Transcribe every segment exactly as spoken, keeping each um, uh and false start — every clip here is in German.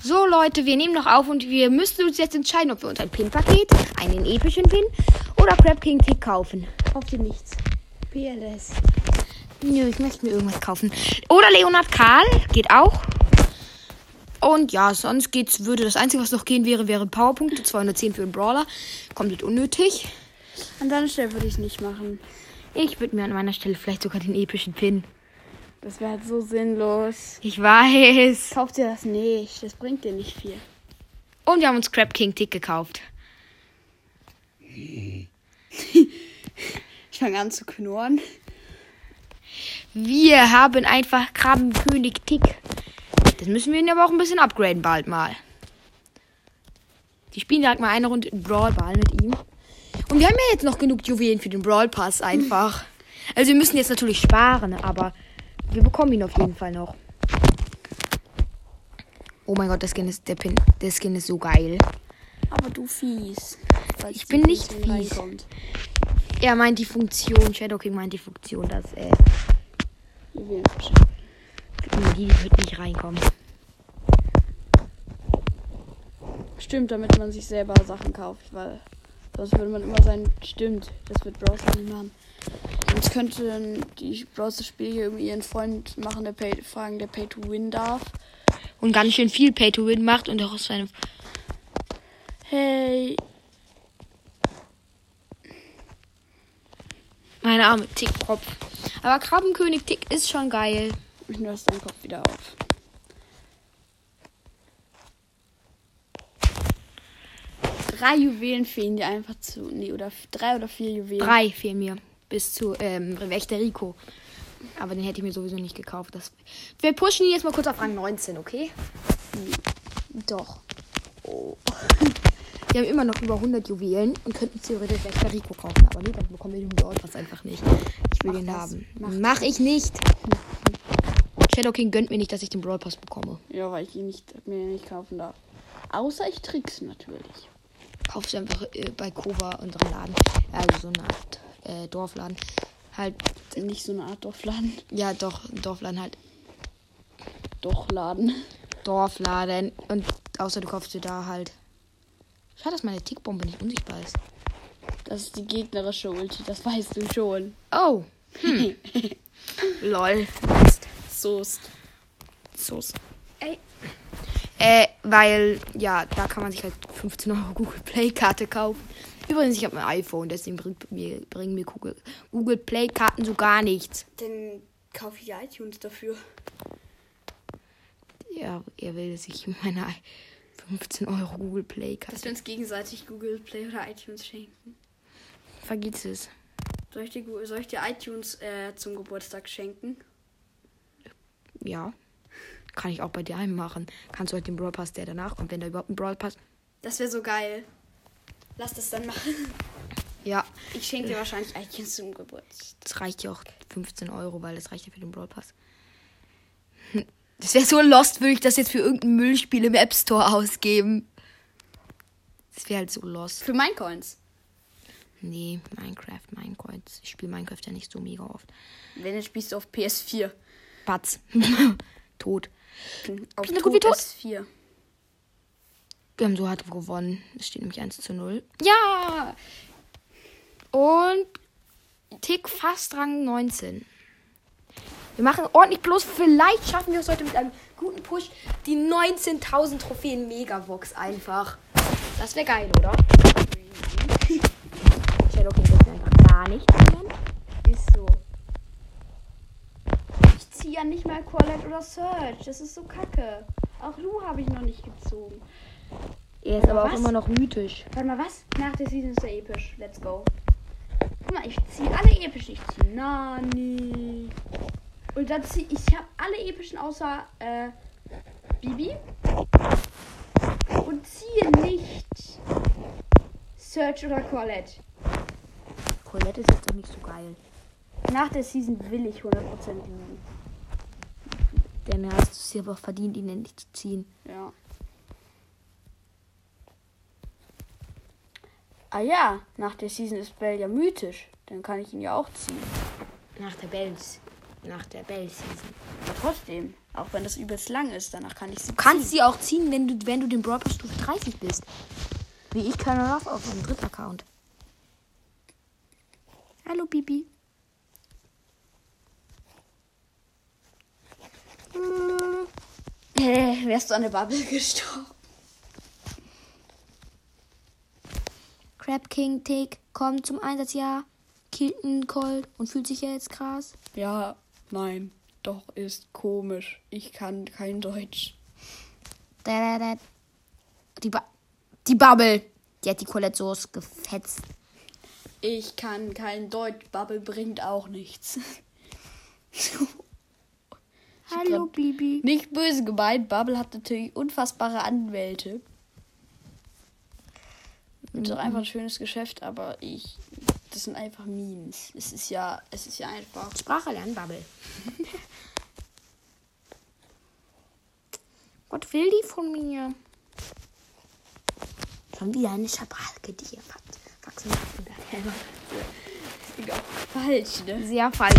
So, Leute, wir nehmen noch auf und wir müssen uns jetzt entscheiden, ob wir uns ein Pin-Paket, einen epischen Pin oder Crab King Tick kaufen. Auf dem Nichts. P L S. Nö, ich möchte mir irgendwas kaufen. Oder Leonard Karl, geht auch. Und ja, sonst geht's, würde das Einzige, was noch gehen wäre, wären Powerpunkte, zweihundertzehn für einen Brawler. Komplett unnötig. An deiner Stelle würde ich nicht machen. Ich würde mir an meiner Stelle vielleicht sogar den epischen Pin. Das wäre halt so sinnlos. Ich weiß. Kauft dir das nicht. Das bringt dir nicht viel. Und wir haben uns Crab King Tick gekauft. Ich fange an zu knurren. Wir haben einfach Krabbenkönig Tick. Das müssen wir ihn aber auch ein bisschen upgraden bald mal. Die spielen direkt mal eine Runde Brawl-Ball mit ihm. Und wir haben ja jetzt noch genug Juwelen für den Brawl-Pass einfach. Also wir müssen jetzt natürlich sparen, aber wir bekommen ihn auf jeden Fall noch. Oh mein Gott, der Skin ist, der Pin, der Skin ist so geil. Aber du fies. Ich bin nicht fies. Reinkommt. Er meint die Funktion, Shadow King meint die Funktion, dass er... Juwelen verschafft. Die wird nicht reinkommen. Stimmt, damit man sich selber Sachen kauft, weil sonst würde man immer sein, stimmt, das wird Browser nicht machen. Sonst könnten die Browser-Spiele irgendwie ihren Freund machen, der Pay, fragen, der Pay-to-Win darf. Und ganz schön viel Pay-to-Win macht und auch seine... Hey. Meine arme Tickkopf. Aber Krabbenkönig Tick ist schon geil. Ich löse deinen Kopf wieder auf. Drei Juwelen fehlen dir einfach zu. Nee, oder f- drei oder vier Juwelen. Drei fehlen mir. Bis zu ähm, Wächter Rico. Aber den hätte ich mir sowieso nicht gekauft. Das... Wir pushen ihn jetzt mal kurz auf Rang neunzehn, okay? Nee. Doch. Oh. Wir haben immer noch über hundert Juwelen und könnten theoretisch Wächter Rico kaufen. Aber nee, dann bekommen wir den Brawl-Pass einfach nicht. Ich will Mach den das. haben. Mach, Mach ich nicht. Shadow King gönnt mir nicht, dass ich den Brawl-Pass bekomme. Ja, weil ich ihn nicht, mir nicht kaufen darf. Außer ich trickse natürlich. Kaufst du einfach äh, bei Kova unseren Laden. Also so eine Art äh, Dorfladen. Halt. Nicht so eine Art Dorfladen. Ja, doch, Dorfladen halt. Dorfladen. Dorfladen. Und außer du kaufst dir da halt. Schade, dass meine Tickbombe nicht unsichtbar ist. Das ist die gegnerische Ulti, das weißt du schon. Oh. Hm. Lol. Soße. Soße. Ey. Äh, weil, ja, da kann man sich halt fünfzehn Euro Google Play Karte kaufen. Übrigens, ich habe mein iPhone, deswegen bringt mir, bringen mir Google, Google Play Karten so gar nichts. Dann kaufe ich iTunes dafür. Ja, er will, dass ich meine fünfzehn Euro Google Play Karte. Dass wir uns gegenseitig Google Play oder iTunes schenken. Vergiss es. Soll ich dir, soll ich dir iTunes äh, zum Geburtstag schenken? Ja, kann ich auch bei dir einmachen. Kannst du halt den Brawl-Pass, der danach kommt, wenn da überhaupt ein Brawl-Pass... Das wäre so geil. Lass das dann machen. Ja. Ich schenke dir äh, wahrscheinlich iTunes zum Geburtstag. Das reicht ja auch fünfzehn Euro, weil das reicht ja für den Brawl-Pass. Das wäre so lost, würde ich das jetzt für irgendein Müllspiel im App Store ausgeben. Das wäre halt so lost. Für Minecoins? Nee, Minecraft, Minecoins. Ich spiele Minecraft ja nicht so mega oft. Wenn, dann spielst du auf P S vier. Batz. Tot. Auf Tot gut wie tot. S vier. Wir haben so hart gewonnen. Es steht nämlich eins zu null. Ja! Und Tick fast Rang neunzehn. Wir machen ordentlich bloß. Vielleicht schaffen wir es heute mit einem guten Push die neunzehntausend Trophäen Megabox einfach. Das wäre geil, oder? Shadow King wird einfach gar nicht drin. Ist so. Ich ziehe ja nicht mal Colette oder Search. Das ist so kacke. Auch Lu habe ich noch nicht gezogen. Er ist aber, aber auch immer noch mythisch. Warte mal, was? Nach der Season ist er episch. Let's go. Guck mal, ich ziehe alle epischen. Ich ziehe Nani. Und dann ziehe ich... Ich habe alle epischen außer äh, Bibi. Und ziehe nicht Search oder Colette. Colette ist jetzt doch nicht so geil. Nach der Season will ich hundert Prozent gewinnen. Denn hast du es ja aber verdient, ihn endlich zu ziehen. Ja. Ah ja, nach der Season ist Bell ja mythisch. Dann kann ich ihn ja auch ziehen. Nach der Bell, nach der Bell-Season. Aber trotzdem. Auch wenn das übelst lang ist, danach kann ich sie Du kannst ziehen. sie auch ziehen, wenn du, wenn du den Brawl-Pass Stufe dreißig bist. Wie ich kann auf auf dem dritten Account. Hallo, Bibi. Hm. Hey, wärst du an der Bubble gestorben? Crab King Tick kommt zum Einsatz, ja. Killt einen Colt und fühlt sich ja jetzt krass. Ja, nein, doch ist komisch. Ich kann kein Deutsch. Da, da, da. Die, ba- die Bubble. Die hat die Colette-Sauce gefetzt. Ich kann kein Deutsch. Bubble bringt auch nichts. Hallo, Bibi. Nicht böse gemeint. Bubble hat natürlich unfassbare Anwälte. Mhm. Ist auch einfach ein schönes Geschäft, aber ich... Das sind einfach Memes. Es ist ja, es ist ja einfach... Sprache lernen, Bubble. Was will die von mir? Schon wieder eine Schabracke, die hier wachsen. Falsch, ne? Sehr falsch.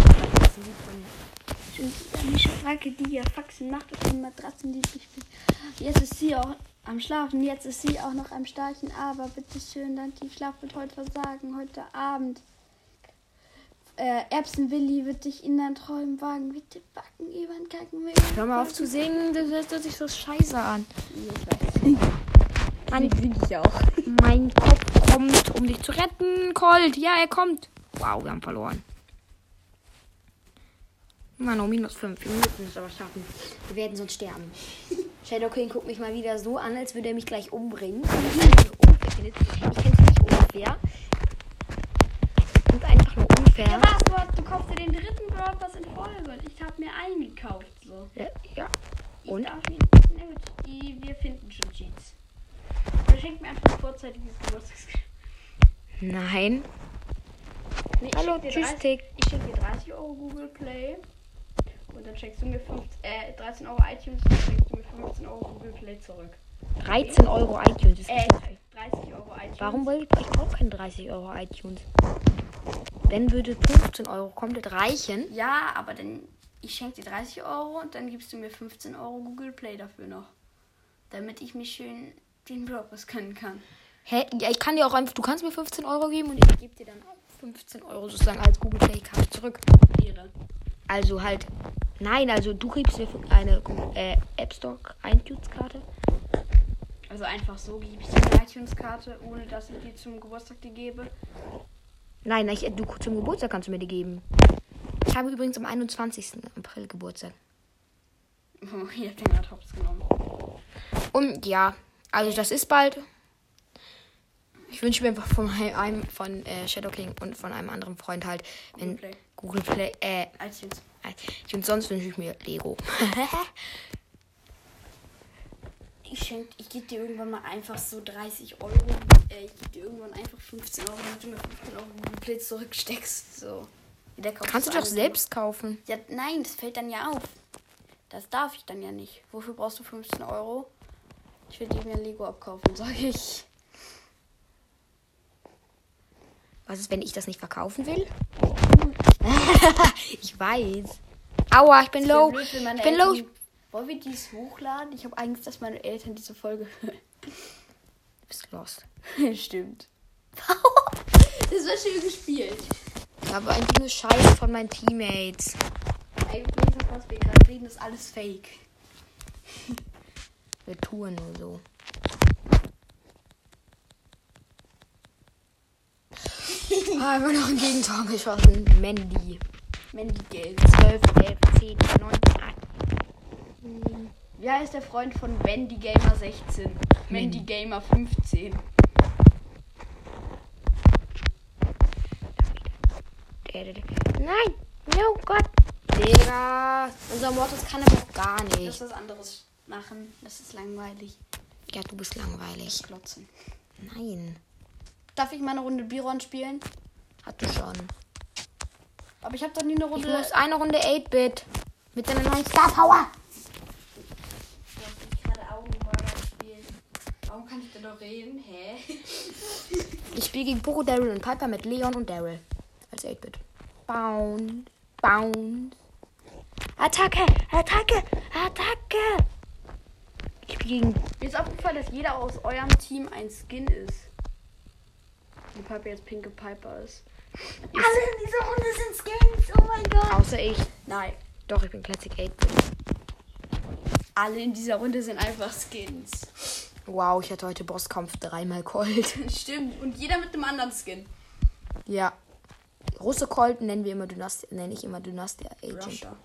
Schon wieder eine Schabracke, die hier wachsen macht auf den Matratzen, die ich bin. Jetzt ist sie auch... am Schlafen, jetzt ist sie auch noch am Starchen, aber bitteschön, dann die Schlaf wird heute versagen, heute Abend. Äh, Erbsen-Willi wird dich in deinen Träumen wagen, wird dir backen, Ivan kacken will. Hör mal auf zu singen, das hört sich so scheiße an. Ich weiß. An bin ich auch. Mein Kopf kommt, um dich zu retten, Colt, ja, er kommt. Wow, wir haben verloren. Mann, noch minus fünf, wir müssen es aber schaffen. Wir werden sonst sterben. Shadow King guckt mich mal wieder so an, als würde er mich gleich umbringen. Ich finde es nicht unfair. Das ist einfach nur unfair. Ja, was, du kaufst dir den dritten Brawl-Pass in Folge und ich habe mir eingekauft. So. Ja, ja. Und? Ich, wir finden schon Cheats. Verschenkt mir einfach ein vorzeitiges Geburtstagsgeschenk. Nein. Nee, hallo, tschüss, Tick. Ich schenke dir dreißig Euro Google Play. Und dann schenkst du mir fünf, äh, dreizehn Euro iTunes und dann schenkst du mir fünfzehn Euro Google Play zurück. dreizehn Euro iTunes ist äh, dreißig Euro iTunes. Warum wollte ich auch kein dreißig Euro iTunes? Dann würde fünfzehn Euro komplett reichen. Ja, aber dann ich schenke dir dreißig Euro und dann gibst du mir fünfzehn Euro Google Play dafür noch. Damit ich mich schön den Blockers können kann. Hä? Ja, ich kann dir auch einfach, du kannst mir fünfzehn Euro geben und ich gebe dir dann fünfzehn Euro sozusagen als Google Play-Karte zurück. Ehre. Also halt, nein, also du gibst mir eine äh, App-Store-iTunes-Karte. Also einfach so gebe ich dir eine iTunes-Karte, ohne dass ich die zum Geburtstag dir gebe? Nein, nein ich, du, zum Geburtstag kannst du mir die geben. Ich habe übrigens am einundzwanzigsten April Geburtstag. Oh, ich habe den gerade hops genommen. Und ja, also das ist bald. Ich wünsche mir einfach von einem, von äh, Shadow King und von einem anderen Freund halt, wenn... Okay. Google Play, äh, iTunes. Und sonst wünsche ich mir Lego. ich schenke, ich gebe dir irgendwann mal einfach so dreißig Euro. Äh, ich gebe dir irgendwann einfach fünfzehn Euro, damit du mir fünfzehn Euro Google Play zurücksteckst. So. Kannst du doch selbst kaufen. Ja, nein, das fällt dann ja auf. Das darf ich dann ja nicht. Wofür brauchst du fünfzehn Euro? Ich will dir mir Lego abkaufen, sage ich. Was ist, wenn ich das nicht verkaufen will? ich weiß. Aua, ich bin low. Blöd, ich bin Eltern, low. Wollen wir dies hochladen? Ich habe Angst, dass meine Eltern diese Folge hören. Du bist lost. Stimmt. das war schön gespielt. Ich habe ein Ding Scheiße von meinen Teammates. Ey, was wir gerade reden, ist alles fake. wir tun nur so. Ah, immer noch ein Gegentor geschossen. Mandy. Mandy Geld. zwölf, elf, zehn, neun, acht. Wie heißt der Freund von Mandy Gamer sechzehn? Mandy Gamer fünfzehn. Nein! No, Gott! Digga! Unser Mortis kann aber auch gar nicht. Du musst was anderes machen. Das ist langweilig. Ja, du bist langweilig. Klotzen. Nein. Darf ich mal eine Runde Byron spielen? Hat du schon. Aber ich habe doch nie eine Runde... Ich muss eine Runde acht-Bit. Mit deiner neuen Star-Power. Ich wollte nicht gerade Augenburger spielen. Warum kann ich denn noch reden? Hä? ich spiele gegen Boro, Daryl und Piper mit Leon und Daryl. Als acht-Bit. Bound. Bound. Attacke. Attacke. Attacke! Ich bin. Mir ist aufgefallen, dass jeder aus eurem Team ein Skin ist. Die Piper jetzt pinke Piper ist. Alle in dieser Runde sind Skins, oh mein Gott! Außer ich. Nein. Doch, ich bin Classic acht-Bit. Alle in dieser Runde sind einfach Skins. Wow, ich hatte heute Bosskampf dreimal Colt. Stimmt, und jeder mit einem anderen Skin. Ja. Russe Colt nennen wir immer Dynastia, nenne ich immer Dynastia Agent. Russia.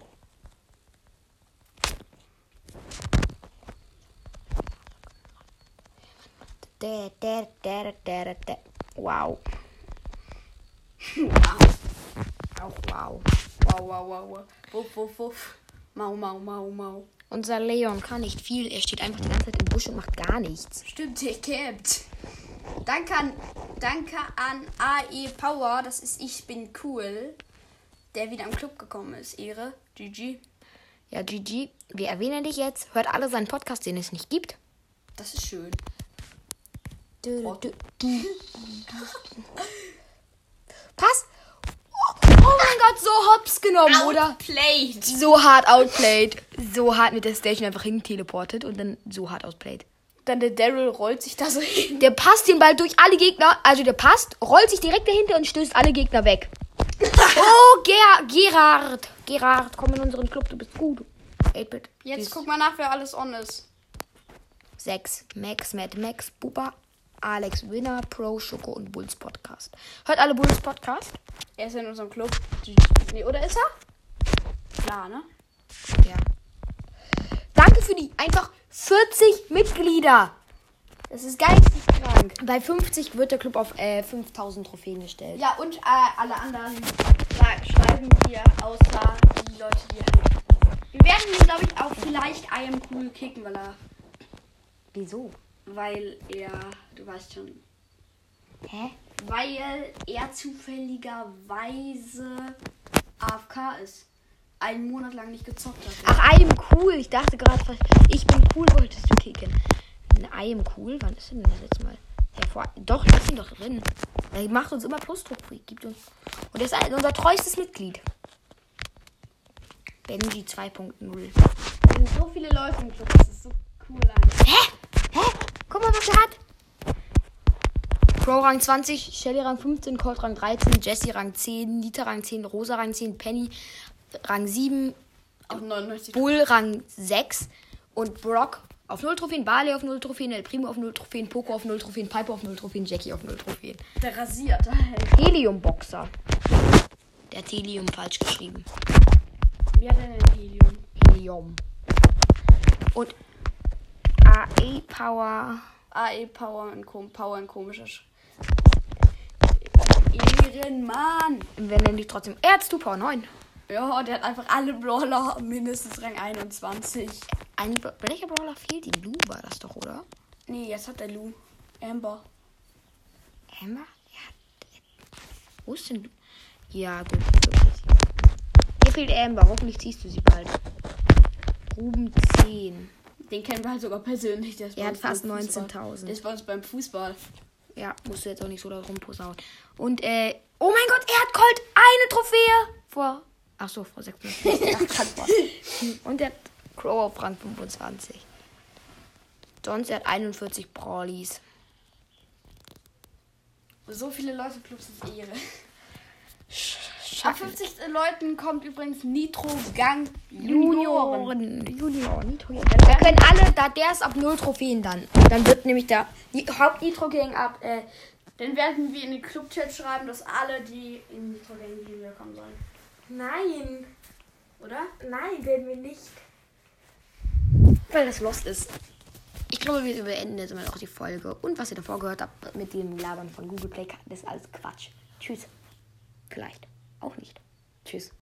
Der, der, der, der, der. Wow. Wow. Auch wow. Wow, wow, wow, wow. Wuff, wuff, wuff. Mau, mau, mau, mau. Unser Leon kann nicht viel. Er steht einfach die ganze Zeit im Busch und macht gar nichts. Stimmt, er campt. Danke an, danke an A E Power. Das ist Ich bin cool. Der wieder im Club gekommen ist. Ehre. G G. Ja, G G. Wir erwähnen dich jetzt. Hört alle seinen Podcast, den es nicht gibt. Das ist schön. Oh. Pass! Oh, oh mein Gott, so hops genommen, outplayed. Oder? Outplayed! So hart outplayed. So hart mit der Station einfach hin teleportet und dann so hart outplayed. Dann der Daryl rollt sich da so hin. Der passt den Ball durch alle Gegner. Also der passt, rollt sich direkt dahinter und stößt alle Gegner weg. Oh, Ger- Gerard. Gerard, komm in unseren Club, du bist gut. acht-Bit. Jetzt Dies. Guck mal nach, wer alles on ist. sechs. Max, Mad Max, Buba. Alex Winner, Pro, Schoko und Bulls-Podcast. Hört alle Bulls-Podcast. Er ist in unserem Club. Nee, oder ist er? Klar, ne? Ja. Danke für die einfach vierzig Mitglieder. Das ist geisteskrank. Bei fünfzig wird der Club auf äh, fünftausend Trophäen gestellt. Ja, und äh, alle anderen schreiben hier, außer die Leute, die halt. Wir werden ihn, glaube ich, auch vielleicht I am cool kicken, weil er... Wieso? Weil er, du weißt schon. Hä? Weil er zufälligerweise A F K ist. Einen Monat lang nicht gezockt hat. Ach, I am cool. Ich dachte gerade, ich bin cool, wolltest du kicken. I am cool? Wann ist denn das letzte Mal? Ja, vor, doch, lass ihn doch drin. Er macht uns immer Plusdruck. Gibt uns. Und er ist ein, unser treuestes Mitglied. Benji zwei Punkt null. Es sind so viele Leute im Club. Das ist so cool eigentlich. Hä? Guck mal, was er hat. Pro Rang zwanzig, Shelly Rang fünfzehn, Colt Rang dreizehn, Jessie Rang zehn, Nita Rang zehn, Rosa Rang zehn, Penny Rang sieben, auf neunundneunzig. Bull Rang sechs und Brock auf null Trophäen, Barley auf null Trophäen, El Primo auf null Trophäen, Poco auf null Trophäen, Piper auf null Trophäen, Jackie auf null Trophäen. Der rasiert. Alter. Helium-Boxer. Der hat Helium falsch geschrieben. Wie hat er denn Helium? Helium. Und... A E Power. A E Power, ein, Kom- Power, ein komischer Sch- Ehrenmann. Wir nennen dich trotzdem. Er hat Power neun. Ja, der hat einfach alle Brawler mindestens Rang einundzwanzig. Ein, welcher Brawler fehlt? Die Lu war das doch, oder? Nee, jetzt hat der Lu. Amber. Amber? Ja. Wo ist denn Lu? Ja, gut. Hier fehlt Amber. Hoffentlich ziehst du sie bald. Ruben zehn. Den kennen wir halt sogar persönlich. Der ist er hat fast neunzehntausend. Der ist bei uns beim Fußball. Ja, musst du jetzt auch nicht so da rumposaunen. Und, äh, oh mein Gott, er hat Colt eine Trophäe. Vor, ach so, vor sechs Minuten. Und der hat Crow auf Rang fünfundzwanzig. Sonst, er hat einundvierzig Brawlies. So viele Leute, Clubs ist Ehre. Ab fünfzig Leuten kommt übrigens Nitro Gang Junior. Junior, Nitro Gang. Da können alle, da der ist ab null Trophäen dann. Dann wird nämlich der Haupt Nitro Gang ab. Äh, dann werden wir in den Club-Chat schreiben, dass alle, die in Nitro Gang Junior kommen sollen. Nein. Oder? Nein, werden wir nicht. Weil das lost ist. Ich glaube, wir beenden jetzt immer noch die Folge. Und was ihr davor gehört habt mit dem Labern von Google Play, das ist alles Quatsch. Tschüss. Vielleicht. Auch nicht. Tschüss.